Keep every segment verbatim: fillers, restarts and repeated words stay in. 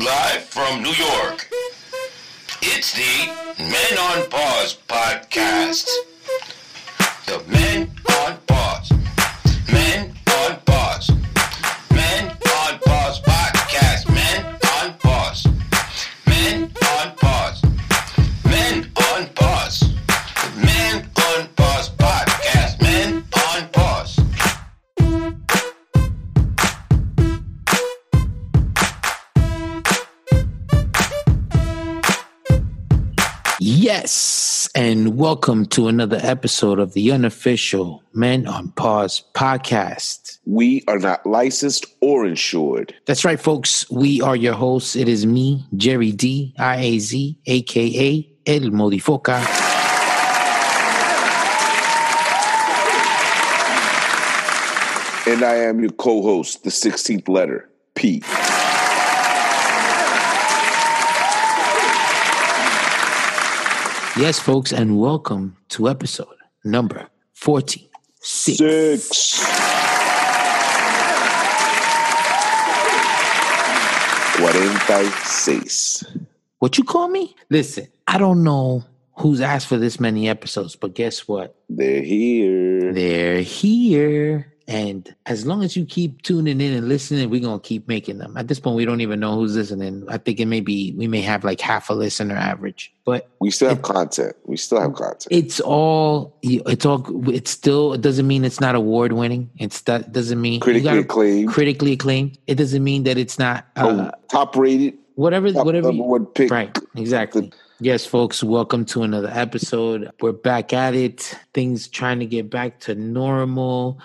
live from New York. It's the Men on Pause podcast. The Men on Pause. Men on Pause. Men on Pause podcast. Men on Pause. Men on Pause. Men on Pause. The Men on Pause podcast. Men on Pause. Yes, and welcome to another episode of the unofficial Men on Pause podcast. We are not licensed or insured. That's right, folks. We are your hosts. It is me, Jerry D. I A Z, a k a. El Modifoca. And I am your co-host, the sixteenth letter, P. Yes, folks, and welcome to episode number forty-six. Six. forty-six. What you call me? Listen, I don't know who's asked for this many episodes, but guess what? They're here. They're here. And as long as you keep tuning in and listening, we're going to keep making them. At this point, we don't even know who's listening. I think it may be, we may have like half a listener average, but we still have it, content. We still have content. It's all, it's all, it's still, it doesn't mean it's not award winning. It's that doesn't mean critically acclaimed. Critically acclaimed. It doesn't mean that it's not uh, oh, top rated. Whatever, top, whatever. Number one pick. Right. Exactly. The, Yes, folks, welcome to another episode. We're back at it. Things trying to get back to normal.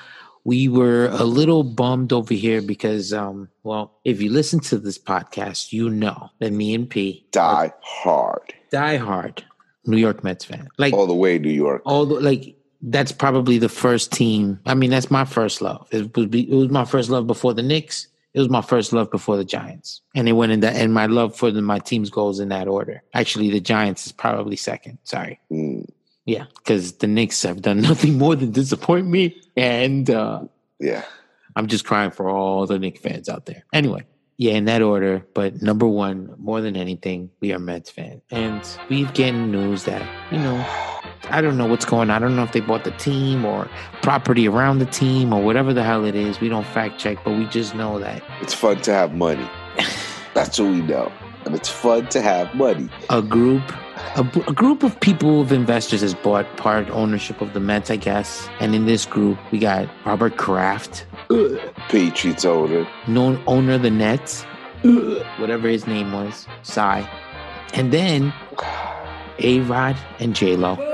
We were a little bummed over here because, um, well, if you listen to this podcast, you know that me and P. Die hard. Die hard. New York Mets fan. Like all the way New York. All the, like that's probably the first team. I mean, that's my first love. It was, it was my first love before the Knicks. It was my first love before the Giants, and it went in that. And my love for the, my team's goals in that order. Actually, the Giants is probably second. Sorry, mm. yeah, because the Knicks have done nothing more than disappoint me, and uh, yeah, I'm just crying for all the Knicks fans out there. Anyway, yeah, in that order. But number one, more than anything, we are Mets fans, and we've getting news that you know. I don't know what's going on. I don't know if they bought the team or property around the team or whatever the hell it is. We don't fact check, but we just know that. It's fun to have money. That's what we know. And it's fun to have money. A group a, a group of people, of investors, has bought part ownership of the Mets, I guess. And in this group, we got Robert Kraft. Ugh. Patriots owner. Known owner of the Nets. Ugh. Whatever his name was. Sigh. And then A-Rod and J-Lo.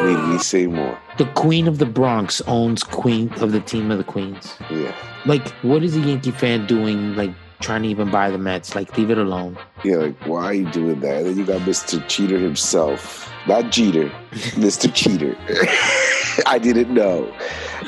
Need we say more? The Queen of the Bronx owns Queen of the team of the Queens. Yeah. Like, what is a Yankee fan doing, like, trying to even buy the Mets? Like, leave it alone. Yeah, like, why are you doing that? And then you got Mister Cheater himself. Not Jeter. Mister Cheater. I didn't know.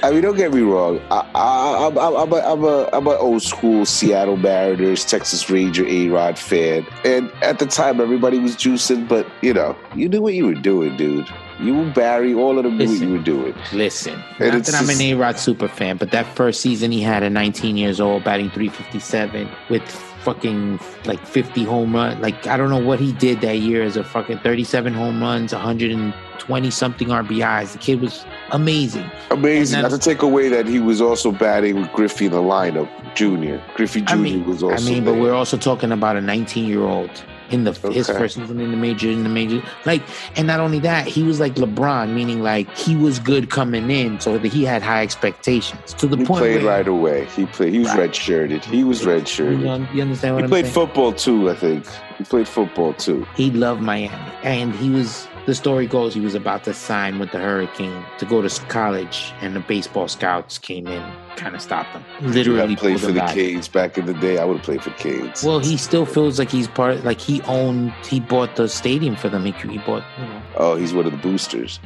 I mean, don't get me wrong. I, I, I'm, I'm, a, I'm, a, I'm an old school Seattle Mariners, Texas Ranger, A-Rod fan. And at the time, everybody was juicing, but, you know, you knew what you were doing, dude. You will bury all of the movies you were doing. Listen, and not that I'm an A-Rod super fan, but that first season he had at nineteen years old, batting three fifty-seven with fucking like fifty home runs. Like, I don't know what he did that year as a fucking thirty-seven home runs, one hundred twenty-something R B Is. The kid was amazing. Amazing. Not to take away that he was also batting with Griffey in the lineup, Junior Griffey Junior I mean, was also I mean, there. But we're also talking about a nineteen-year-old. In the okay. his first season in the major, in the major, like, and not only that, he was like LeBron, meaning like he was good coming in, so that he had high expectations. To the he point, he played where, right away. He played. He was right. redshirted. He was redshirted. You, know, you understand what he I'm saying? He played football too. I think he played football too. He loved Miami, and he was. The story goes he was about to sign with the Hurricane to go to college, and the baseball scouts came in, kind of stopped him. Literally, I played for the Canes back in the day. I would have played for Canes. Well, he still feels like he's part. Like he owned, he bought the stadium for them. He, he bought. You know. Oh, he's one of the boosters.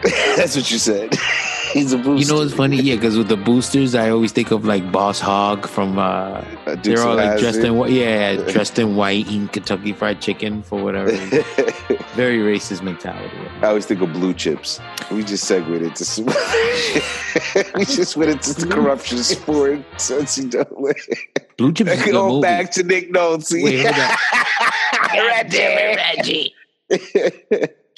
That's what you said. He's a booster. You know what's funny? Yeah, because with the boosters, I always think of like Boss Hogg from. Uh, they're all like dressed in white. Yeah, dressed in white, eating Kentucky Fried Chicken for whatever. Very racist mentality. I always think of blue chips. We just segued into we just went into the corruption sport. Blue chips. Is go movie. Back to Nick Nolte. Wait, hold on. God damn it, Reggie.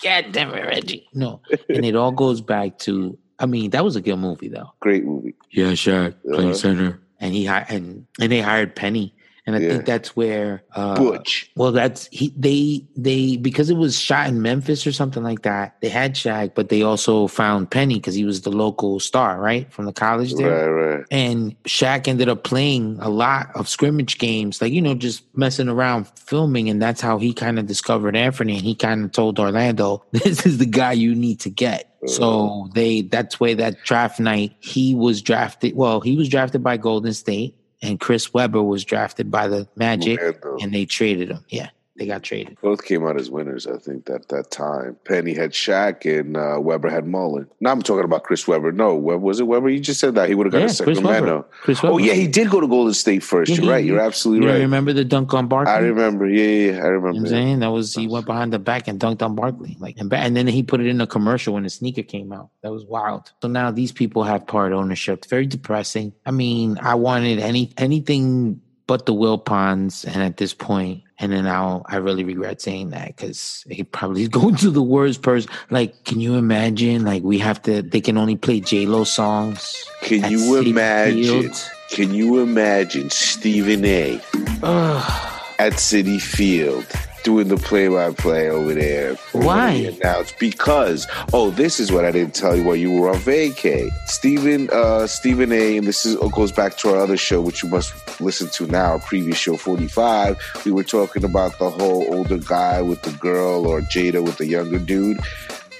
God damn it, Reggie. No, and it all goes back to. I mean, that was a good movie, though. Great movie. Yeah, Shaq playing uh-huh. center, and he hi- and and they hired Penny, and I yeah. think that's where uh, Butch. Well, that's he. They they because it was shot in Memphis or something like that. They had Shaq, but they also found Penny because he was the local star, right, from the college there. Right, right. And Shaq ended up playing a lot of scrimmage games, like you know, just messing around filming, and that's how he kind of discovered Anthony, and he kind of told Orlando, "This is the guy you need to get." So they that's where that draft night he was drafted. Well, he was drafted by Golden State, and Chris Webber was drafted by the Magic, Orlando. And they traded him. Yeah, they got traded. Both came out as winners, I think, at that time. Penny had Shaq, and uh, Webber had Mullen. Now I'm talking about Chris Webber. No, was it Webber? You just said that he would have got yeah, a Sacramento. Chris Webber. Oh yeah, he did go to Golden State first. Yeah, you're he, right. You're absolutely you right. Remember the dunk on Barkley? I remember. Yeah, yeah, I remember. You know what I'm saying that was he went behind the back and dunked on Barkley, like and, and then he put it in a commercial when the sneaker came out. That was wild. So now these people have part ownership. It's very depressing. I mean, I wanted any anything. But the Wilpons, and at this point, and then I'll, I really regret saying that because he probably go to the worst person. Like, can you imagine? Like, we have to, they can only play J-Lo songs. Can you imagine? Field. Can you imagine Stephen A. Ugh. At Citi Field? Doing the play-by-play over there. Why? Announced because oh, this is what I didn't tell you while you were on vacay. Stephen, uh, Stephen A. And this is goes back to our other show, which you must listen to now. Our previous show, forty-five. We were talking about the whole older guy with the girl, or Jada with the younger dude.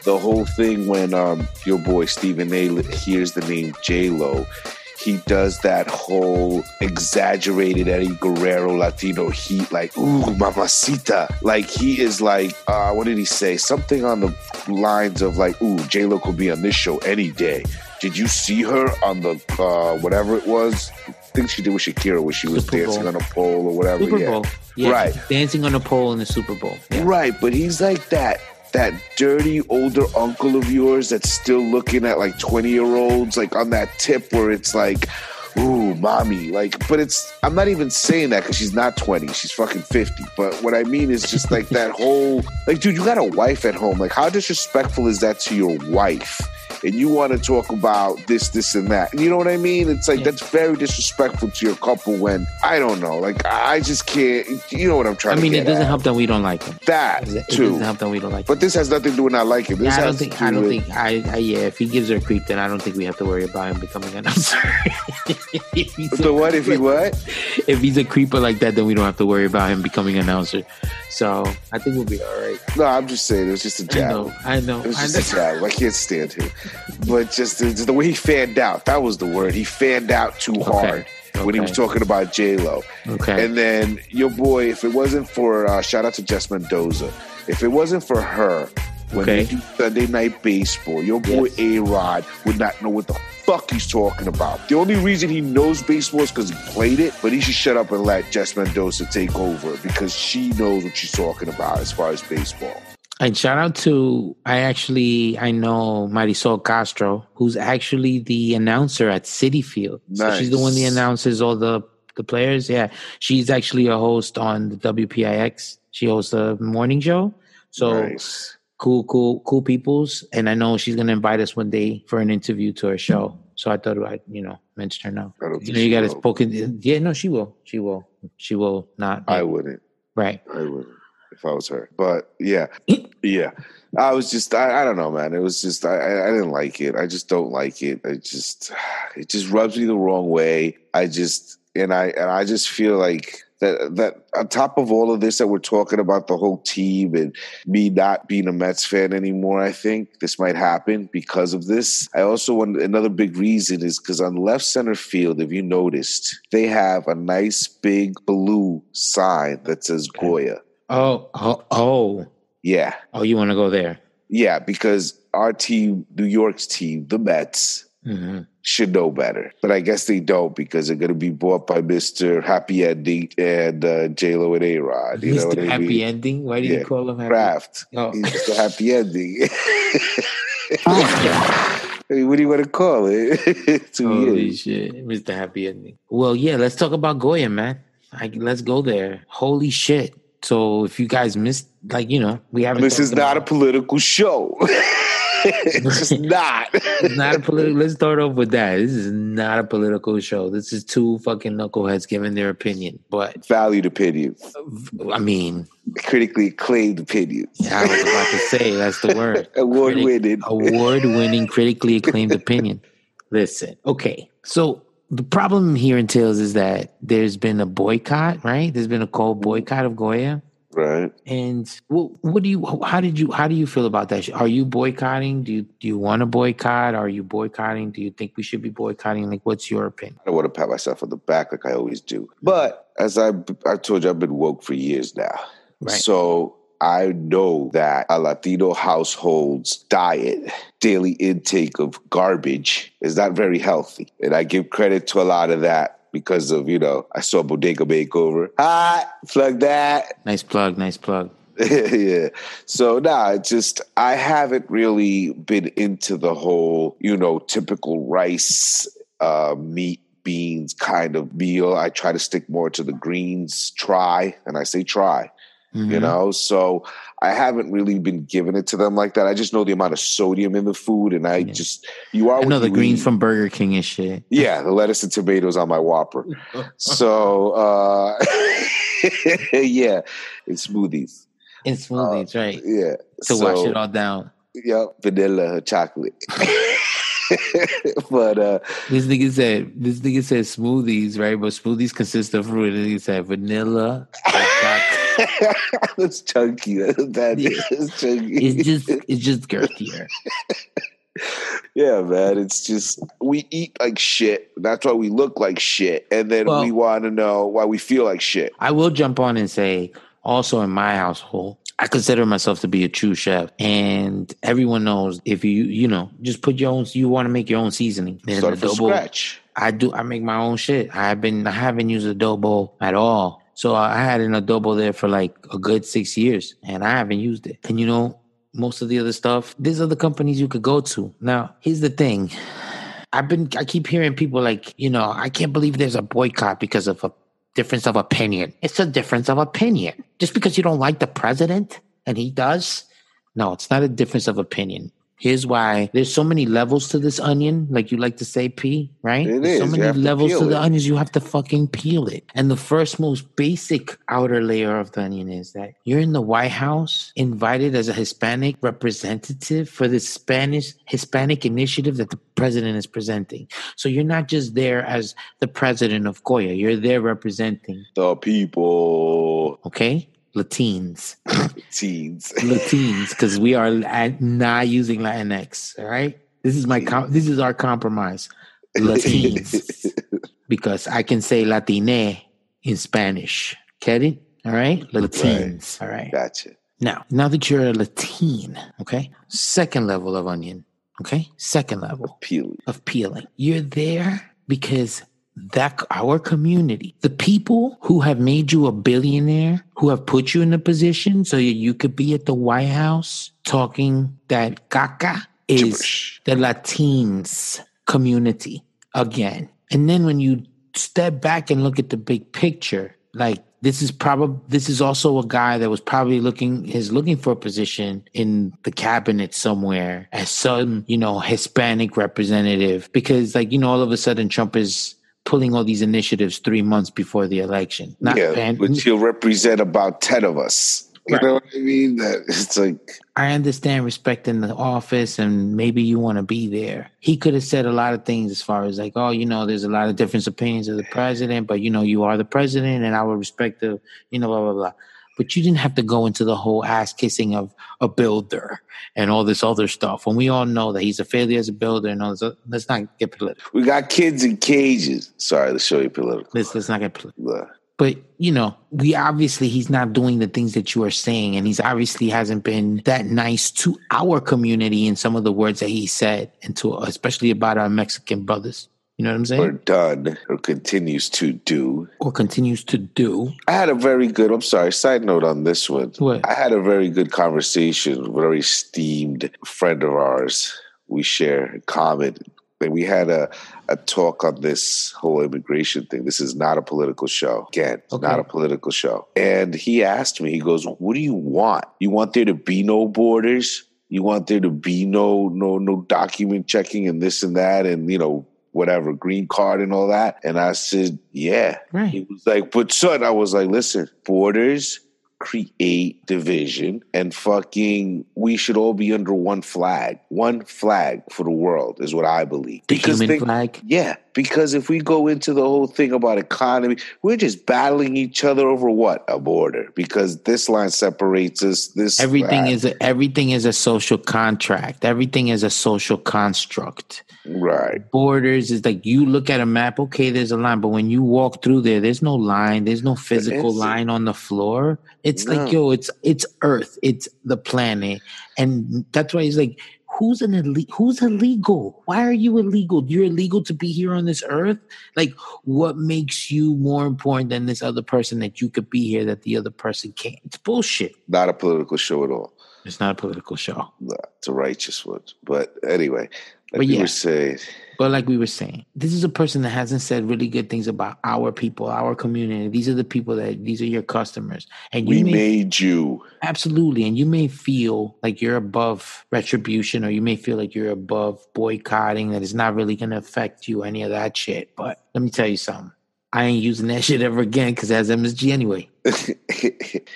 The whole thing when um, your boy Stephen A. hears the name J-Lo. He does that whole exaggerated Eddie Guerrero Latino heat, like, ooh, mamacita. Like, he is like, uh, what did he say? Something on the lines of like, ooh, J-Lo could be on this show any day. Did you see her on the, uh, whatever it was? I think she did with Shakira when she was Super dancing Bowl. On a pole or whatever. Super yeah. Bowl. Yeah, right. Dancing on a pole in the Super Bowl. Yeah. Right, but he's like that. That dirty older uncle of yours that's still looking at like twenty year olds, like on that tip where it's like, ooh, mommy. Like, but it's, I'm not even saying that because she's not twenty. She's fucking fifty. But what I mean is just like that whole, like, dude, you got a wife at home. Like, how disrespectful is that to your wife? And you want to talk about this, this, and that. You know what I mean? It's like, yeah. That's very disrespectful to your couple when, I don't know, like, I just can't, you know what I'm trying I mean, to get I mean, it doesn't at. help that we don't like him. That, it too. It doesn't help that we don't like but him. But this has nothing to do with not liking him. This yeah, I don't think, I don't with, think, I, I, yeah, if he gives her a creep, then I don't think we have to worry about him becoming an absurd. So what if he what? If he's a creeper like that, then we don't have to worry about him becoming an announcer. So I think we'll be all right. No, I'm just saying it was just a jab. I know. I know. It was just I know. a jab. I can't stand him. But just the, the way he fanned out, that was the word. He fanned out too okay. hard. Okay. When he was talking about J-Lo. Okay. And then your boy, if it wasn't for uh, shout out to Jess Mendoza, if it wasn't for her when okay. they do Sunday Night Baseball, your boy yes. A-Rod would not know what the fuck he's talking about. The only reason he knows baseball is because he played it, but he should shut up and let Jess Mendoza take over because she knows what she's talking about as far as baseball. And shout out to, I actually, I know Marisol Castro, who's actually the announcer at Citi Field. Nice. So she's the one that announces all the, the players. Yeah. She's actually a host on the W P I X. She hosts a morning show. So nice. cool, cool, cool peoples. And I know she's going to invite us one day for an interview to her show. So I thought I'd, you know, mention her now. You know, you got to spoken. Yeah, no, she will. She will. She will not. I wouldn't. Right. I wouldn't. If I was her, but yeah, yeah, I was just, I, I don't know, man. It was just, I, I didn't like it. I just don't like it. I just, it just rubs me the wrong way. I just, and I, and I just feel like that, that on top of all of this that we're talking about the whole team and me not being a Mets fan anymore, I think this might happen because of this. I also want another big reason is because on left center field, if you noticed, they have a nice big blue sign that says Goya. Oh, oh, oh. Yeah. Oh, you want to go there? Yeah, because our team, New York's team, the Mets, mm-hmm. should know better. But I guess they don't because they're going to be bought by Mister Happy Ending and uh, J-Lo and A-Rod. You Mister know what Happy I mean? Ending? Why do yeah. you call him Happy Kraft. Oh. He's Mister Happy Ending. Oh. I mean, what do you want to call it? Two Holy years. Shit, Mister Happy Ending. Well, yeah, let's talk about Goya, man. Like, let's go there. Holy shit. So if you guys missed, like, you know, we haven't. This is not a political show. It's not. It's not a political. Let's start off with that. This is not a political show. This is two fucking knuckleheads giving their opinion, but valued opinions. I mean, critically acclaimed opinions. I was about to say that's the word. Award-winning, Critic, award-winning, critically acclaimed opinion. Listen, okay, so. The problem here entails is that there's been a boycott, right? There's been a cold boycott of Goya, right? And what, what do you? How did you? How do you feel about that? Are you boycotting? Do you do you want to boycott? Are you boycotting? Do you think we should be boycotting? Like, what's your opinion? I don't want to pat myself on the back like I always do, but as I I told you, I've been woke for years now, right. So I know that a Latino household's diet, daily intake of garbage is not very healthy. And I give credit to a lot of that because of, you know, I saw Bodega Makeover. Hi, plug that. Nice plug, nice plug. Yeah. So, nah, it's just, I haven't really been into the whole, you know, typical rice, uh, meat, beans kind of meal. I try to stick more to the greens, try, and I say try. Mm-hmm. You know, so I haven't really been giving it to them like that. I just know the amount of sodium in the food, and I yeah. just you are. I know the greens eat. From Burger King and shit. Yeah, the lettuce and tomatoes on my Whopper. So uh, yeah, in smoothies. In smoothies, uh, right? Yeah, to so, wash it all down. Yeah, vanilla chocolate. But uh, this nigga said this nigga said smoothies, right? But smoothies consist of fruit. And he said vanilla. That's chunky. That yeah. is chunky. It's just, it's just girthier. Yeah, man. It's just we eat like shit. That's why we look like shit, and then well, we want to know why we feel like shit. I will jump on and say, also in my household, I consider myself to be a true chef, and everyone knows if you, you know, just put your own. You want to make your own seasoning. Man, Start from scratch. I do. I make my own shit. I've been. I haven't used adobo at all. So I had an adobo there for like a good six years and I haven't used it. And you know, most of the other stuff, there's other companies you could go to. Now, here's the thing. I've been, I keep hearing people like, you know, I can't believe there's a boycott because of a difference of opinion. It's a difference of opinion. Just because you don't like the president and he does. No, it's not a difference of opinion. Here's why there's so many levels to this onion, like you like to say, P, right? It there's is. So many levels to, to the onions, you have to fucking peel it. And the first most basic outer layer of the onion is that you're in the White House, invited as a Hispanic representative for the Spanish Hispanic initiative that the president is presenting. So you're not just there as the president of Goya, you're there representing the people. Okay? Latinos. Latinos. Latinos, because we are at not using Latinx, all right? This is my com- this is our compromise. Latinos. Because I can say Latine in Spanish. Get it? All right? Latinos. Right. All right. Gotcha. Now, now that you're a Latin, okay? Second level of onion, okay? Second level of peeling. Of peeling. You're there because that our community, the people who have made you a billionaire, who have put you in a position so you could be at the White House talking that caca is gibberish. The Latinos community again. And then when you step back and look at the big picture, like this is probably this is also a guy that was probably looking is looking for a position in the cabinet somewhere as some, you know, Hispanic representative, because like, you know, all of a sudden Trump is pulling all these initiatives three months before the election. Not yeah, pan- which he'll represent about ten of us. You right. know what I mean? That it's like I understand respecting the office and maybe you want to be there. He could have said a lot of things as far as like, oh, you know, there's a lot of different opinions of the president, but you know, you are the president and I will respect the, you know, blah, blah, blah. But you didn't have to go into the whole ass kissing of a builder and all this other stuff. When we all know that he's a failure as a builder and all this other, let's not get political. We got kids in cages. Sorry, let's show you political. Let's, let's not get political. But, you know, we obviously, he's not doing the things that you are saying. And he's obviously hasn't been that nice to our community in some of the words that he said, and to especially about our Mexican brothers. You know what I'm saying? Or done, or continues to do. Or continues to do. I had a very good, I'm sorry, side note on this one. What? I had a very good conversation with a very esteemed friend of ours. We share in common. And we had a, a talk on this whole immigration thing. This is not a political show. Again, okay. Not a political show. And he asked me, he goes, what do you want? You want there to be no borders? You want there to be no no no document checking and this and that and, you know, whatever, green card and all that? And I said, yeah. Right. He was like, but son, I was like, listen, borders create division, and fucking we should all be under one flag. One flag for the world is what I believe. The because human think, flag? Yeah, because if we go into the whole thing about economy, we're just battling each other over what? A border. Because this line separates us. This everything flag. is a, everything is a social contract. Everything is a social construct. Right. Borders is like you look at a map, okay, there's a line, but when you walk through there, there's no line, there's no physical line on the floor. It's no. like, yo, it's it's Earth, it's the planet. And that's why he's like, who's an ille- who's illegal? Why are you illegal? You're illegal to be here on this earth? Like, what makes you more important than this other person that you could be here that the other person can't? It's bullshit. Not a political show at all. It's not a political show. No, it's a righteous one. But anyway, like but we yeah. were saying. But like we were saying, this is a person that hasn't said really good things about our people, our community. These are the people that, these are your customers. And you We may, made you. Absolutely. And you may feel like you're above retribution, or you may feel like you're above boycotting, that it's not really going to affect you, any of that shit. But let me tell you something. I ain't using that shit ever again because it has M S G anyway.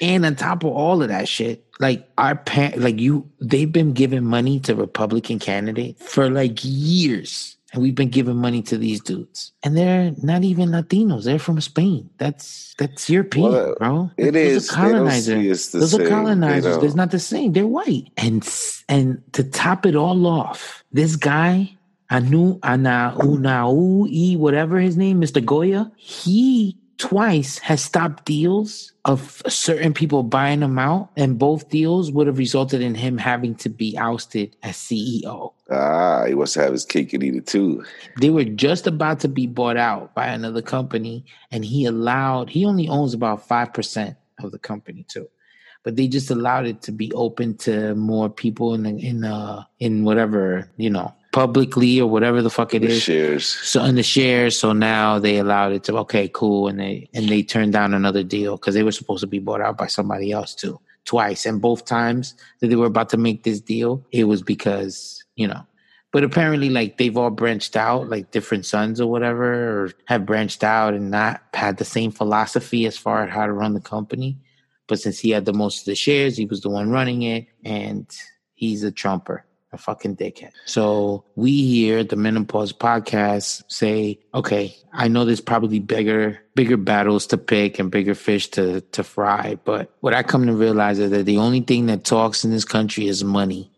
And on top of all of that shit, like our parents, like you, they've been giving money to Republican candidates for like years. And we've been giving money to these dudes. And they're not even Latinos. They're from Spain. That's that's European, well, bro. It Those is. Are colonizers. They don't see the Those same. are colonizers. They're not the same. They're white. And, and to top it all off, this guy... Anu, Ana, Unau, whatever his name, Mister Goya, he twice has stopped deals of certain people buying him out, and both deals would have resulted in him having to be ousted as C E O. Ah, he wants to have his cake and eat it too. They were just about to be bought out by another company, and he allowed, he only owns about five percent of the company too. But they just allowed it to be open to more people in in uh in whatever, you know, publicly or whatever the fuck it the is. Shares. So in the shares. So now they allowed it to okay, cool, and they and they turned down another deal because they were supposed to be bought out by somebody else too, twice, and both times that they were about to make this deal, it was because you know. But apparently, like, they've all branched out, like different sons or whatever, or have branched out and not had the same philosophy as far as how to run the company. But since he had the most of the shares, he was the one running it, and he's a Trumper, a fucking dickhead. So we here at the Men on Pause podcast say, okay, I know there's probably bigger bigger battles to pick and bigger fish to, to fry, but what I come to realize is that the only thing that talks in this country is money.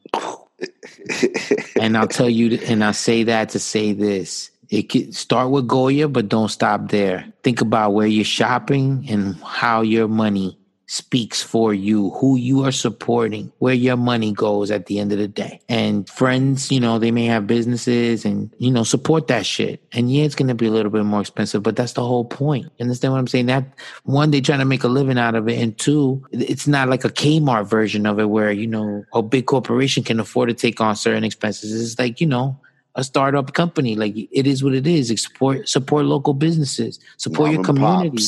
And I'll tell you, and I'll say that to say this. It could start with Goya, but don't stop there. Think about where you're shopping and how your money speaks for you, who you are supporting, where your money goes at the end of the day. And friends, you know, they may have businesses and, you know, support that shit. And yeah, it's going to be a little bit more expensive, but that's the whole point. You understand what I'm saying? That one, they're trying to make a living out of it. And two, it's not like a Kmart version of it where, you know, a big corporation can afford to take on certain expenses. It's like, you know, a startup company, like it is what it is. Support, support local businesses. Support Mom your community.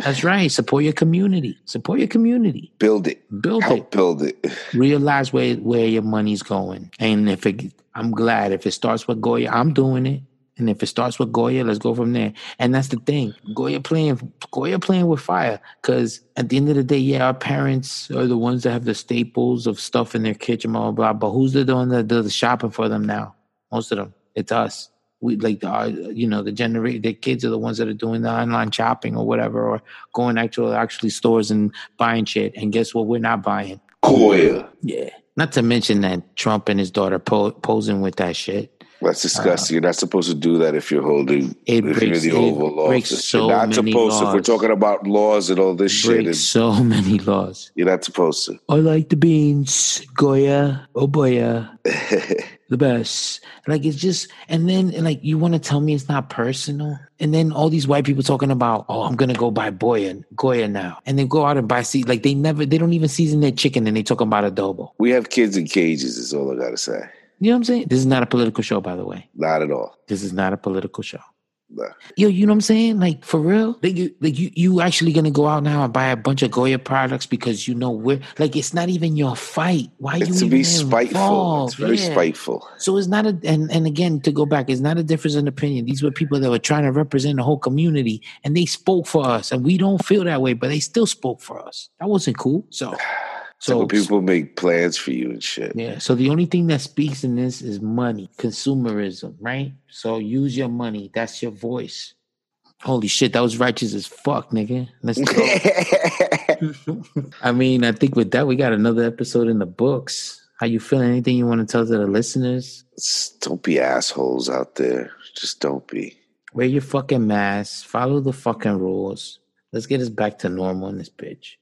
That's right. Support your community. Support your community. Build it. Build Help it. Build it. Realize where where your money's going. And if it, I'm glad if it starts with Goya, I'm doing it. And if it starts with Goya, let's go from there. And that's the thing. Goya playing, Goya playing with fire. Because at the end of the day, yeah, our parents are the ones that have the staples of stuff in their kitchen, blah blah blah. But who's the one that does the shopping for them now? Most of them, it's us. We like our, you know, the generate the kids are the ones that are doing the online shopping or whatever, or going actual actually stores and buying shit. And guess what? We're not buying. Goya. Yeah. Not to mention that Trump and his daughter po- posing with that shit. Let's discuss. Uh, you're not supposed to do that if you're holding. It if breaks, you're the Oval Office. So you're not many supposed laws. to. If we're talking about laws and all this it shit. Breaks so many laws. You're not supposed to. I like the beans, Goya, oh Goya, the best. Like it's just, and then and like you want to tell me it's not personal, and then all these white people talking about, oh, I'm gonna go buy Goya, Goya now, and they go out and buy se- like they never, they don't even season their chicken, and they talking about adobo. We have kids in cages. Is all I gotta say. You know what I'm saying? This is not a political show, by the way. Not at all. This is not a political show. No. Yo, you know what I'm saying? Like, for real? Like, you, like you, you actually going to go out now and buy a bunch of Goya products because you know we're... Like, it's not even your fight. Why are you even be spiteful. Involved? It's very yeah. spiteful. So it's not a... And, and again, to go back, it's not a difference in opinion. These were people that were trying to represent the whole community, and they spoke for us, and we don't feel that way, but they still spoke for us. That wasn't cool, so... So like people make plans for you and shit. Yeah. So the only thing that speaks in this is money, consumerism, right? So use your money. That's your voice. Holy shit, that was righteous as fuck, nigga. Let's go. I mean, I think with that, we got another episode in the books. How you feeling? Anything you want to tell to the listeners? Don't be assholes out there. Just don't be. Wear your fucking mask. Follow the fucking rules. Let's get us back to normal in this bitch.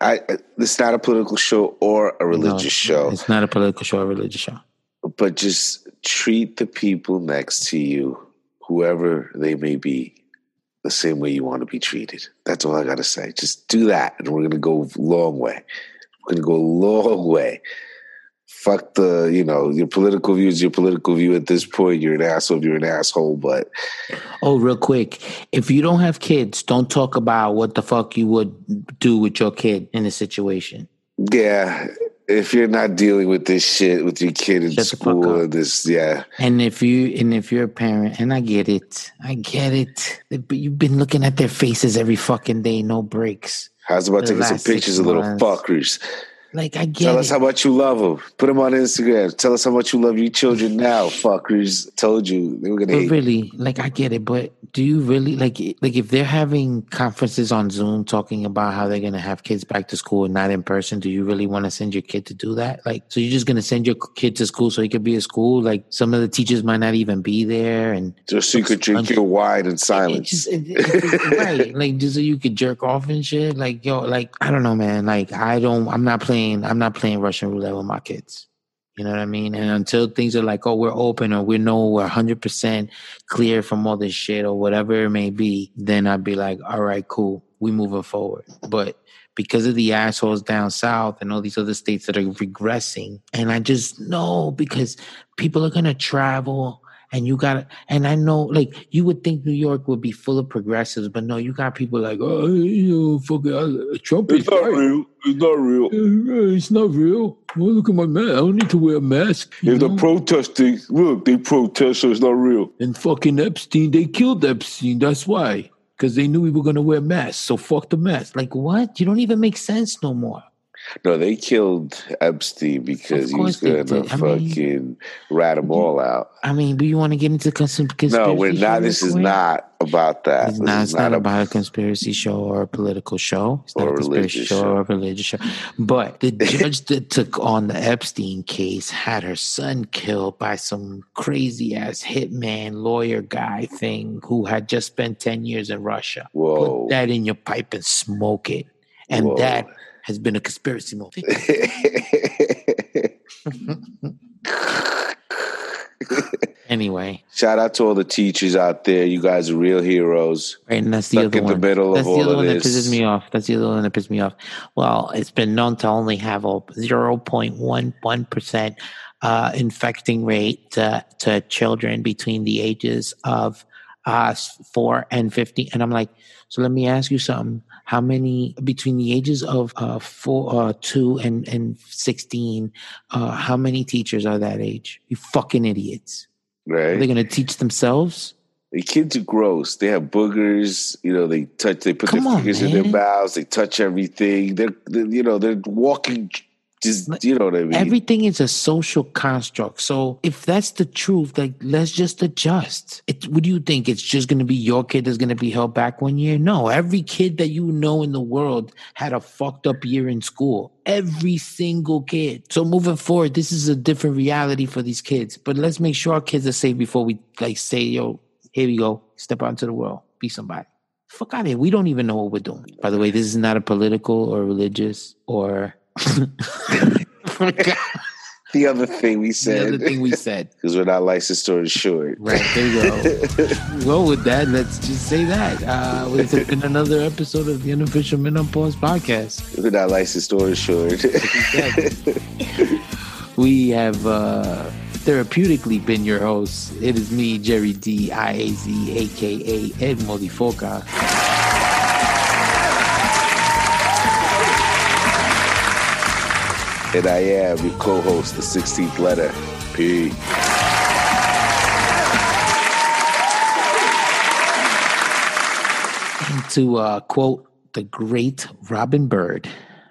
I, it's not a political show or a religious no, show. It's not a political show or a religious show. But just treat the people next to you, whoever they may be, the same way you want to be treated. That's all I got to say. Just do that, and we're going to go a long way. We're going to go a long way. Fuck the, you know, your political view is your political view at this point. You're an asshole if you're an asshole, but... Oh, real quick. If you don't have kids, don't talk about what the fuck you would do with your kid in a situation. Yeah. If you're not dealing with this shit with your kid in Shut school and this, yeah. And if, you, and if you're a parent, and I get it. I get it. But you've been looking at their faces every fucking day, no breaks. How's about taking some pictures of little fuckers? Like, I get Tell us it. how much you love them. Put them on Instagram. Tell us how much you love your children now, fuckers. Told you. They were going to hate really, you. Like, I get it. But do you really, like, like if they're having conferences on Zoom talking about how they're going to have kids back to school and not in person, do you really want to send your kid to do that? Like, so you're just going to send your kid to school so he could be at school? Like, some of the teachers might not even be there. And just so you could drink your wine in silence. Just, it, it, it, right. Like, just so you could jerk off and shit. Like, yo, like, I don't know, man. Like, I don't, I'm not playing. I'm not playing Russian roulette with my kids. You know what I mean? And until things are like, oh, we're open or we know we're one hundred percent clear from all this shit or whatever it may be, then I'd be like, all right, cool. We moving forward. But because of the assholes down south and all these other states that are regressing, and I just know because people are going to travel. And you got, and I know, like, you would think New York would be full of progressives, but no, you got people like, oh, you know, fucking Trump is not real. It's not real. It's not real. Well, look at my mask. I don't need to wear a mask. If they're protesting, look, they protest, so it's not real. And fucking Epstein, they killed Epstein. That's why. Because they knew we were going to wear masks. So fuck the mask. Like, what? You don't even make sense no more. No, they killed Epstein because he was going to fucking mean, rat them all out. I mean, do you want to get into conspiracy? No, we're not. This is not about that. It's not, it's not, not about a, a conspiracy show or a political show. It's not a conspiracy show, show or a religious show. But the judge that took on the Epstein case had her son killed by some crazy-ass hitman lawyer guy thing who had just spent ten years in Russia. Whoa. Put that in your pipe and smoke it. And Whoa. that... has been a conspiracy movie. Anyway. Shout out to all the teachers out there. You guys are real heroes. Right, and that's the Stuck other in one. The middle that's of the other all one of this. that pisses me off. That's the other one that pisses me off. Well, it's been known to only have a zero point one one percent uh, infecting rate uh, to children between the ages of uh, four and fifteen. And I'm like, so let me ask you something. How many between the ages of uh, four, uh, two, and and sixteen? Uh, how many teachers are that age? You fucking idiots! Right? Are they going to teach themselves? The kids are gross. They have boogers. You know, they touch. They put Come their on, fingers man. in their mouths. They touch everything. They're, they're you know they're walking Just, you know what I mean? Everything is a social construct. So if that's the truth, like, let's just adjust. It, what do you think? It's just going to be your kid that's going to be held back one year? No, every kid that you know in the world had a fucked up year in school. Every single kid. So moving forward, this is a different reality for these kids. But let's make sure our kids are safe before we, like, say, yo, here we go. Step out into the world. Be somebody. Fuck out of here. We don't even know what we're doing. By the way, this is not a political or religious or... the other thing we said. The other thing we said. Because we're not licensed or insured. Right, there you go. Well, with that, let's just say that. Uh, well, it's been another episode of the unofficial Men on Pause podcast. We're not licensed or insured. We have uh, therapeutically been your hosts. It is me, Jerry D. I A Z, a k a. El Modifoca. And I am your co-host, the sixteenth letter. Peace. And to uh, quote the great Robin Bird,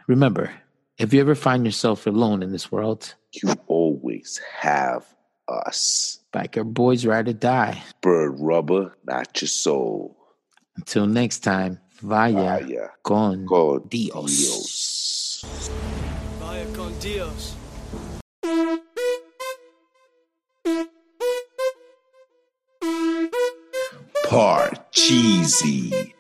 remember, if you ever find yourself alone in this world, you always have us. Biker boys, ride or die. Bird rubber, not your soul. Until next time, vaya, vaya con, con Dios. Dios. Con Dios. Parcheesi.